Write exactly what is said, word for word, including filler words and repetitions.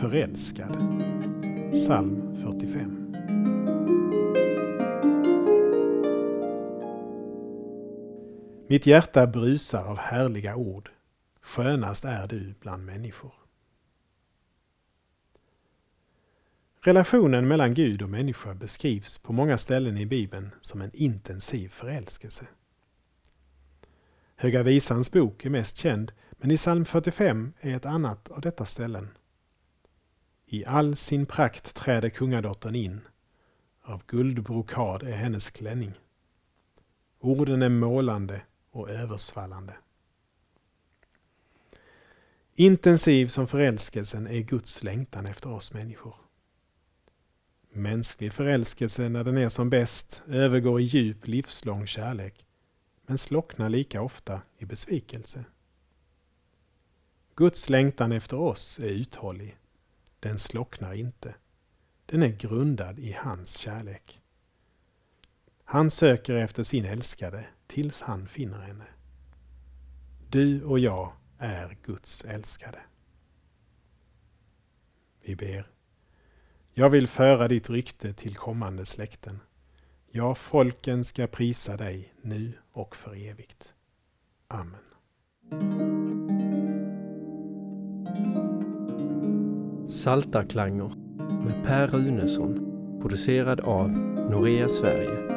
Förälskad. Psalm fyrtiofem. Mitt hjärta brusar av härliga ord. Skönast är du bland människor. Relationen mellan Gud och människa beskrivs på många ställen i Bibeln som en intensiv förälskelse. Höga visans bok är mest känd, men i psalm fyrtiofem är ett annat av detta ställen. I all sin prakt träder kungadottern in. Av guldbrokad är hennes klänning. Orden är målande och översvallande. Intensiv som förälskelsen är Guds längtan efter oss människor. Mänsklig förälskelse, när den är som bäst, övergår i djup livslång kärlek, men slocknar lika ofta i besvikelse. Guds längtan efter oss är uthållig. Den slocknar inte. Den är grundad i hans kärlek. Han söker efter sin älskade tills han finner henne. Du och jag är Guds älskade. Vi ber. Jag vill föra ditt rykte till kommande släkten. Ja, folken ska prisa dig nu och för evigt. Amen. Saltarklanger med Per Runesson, producerad av Norea Sverige.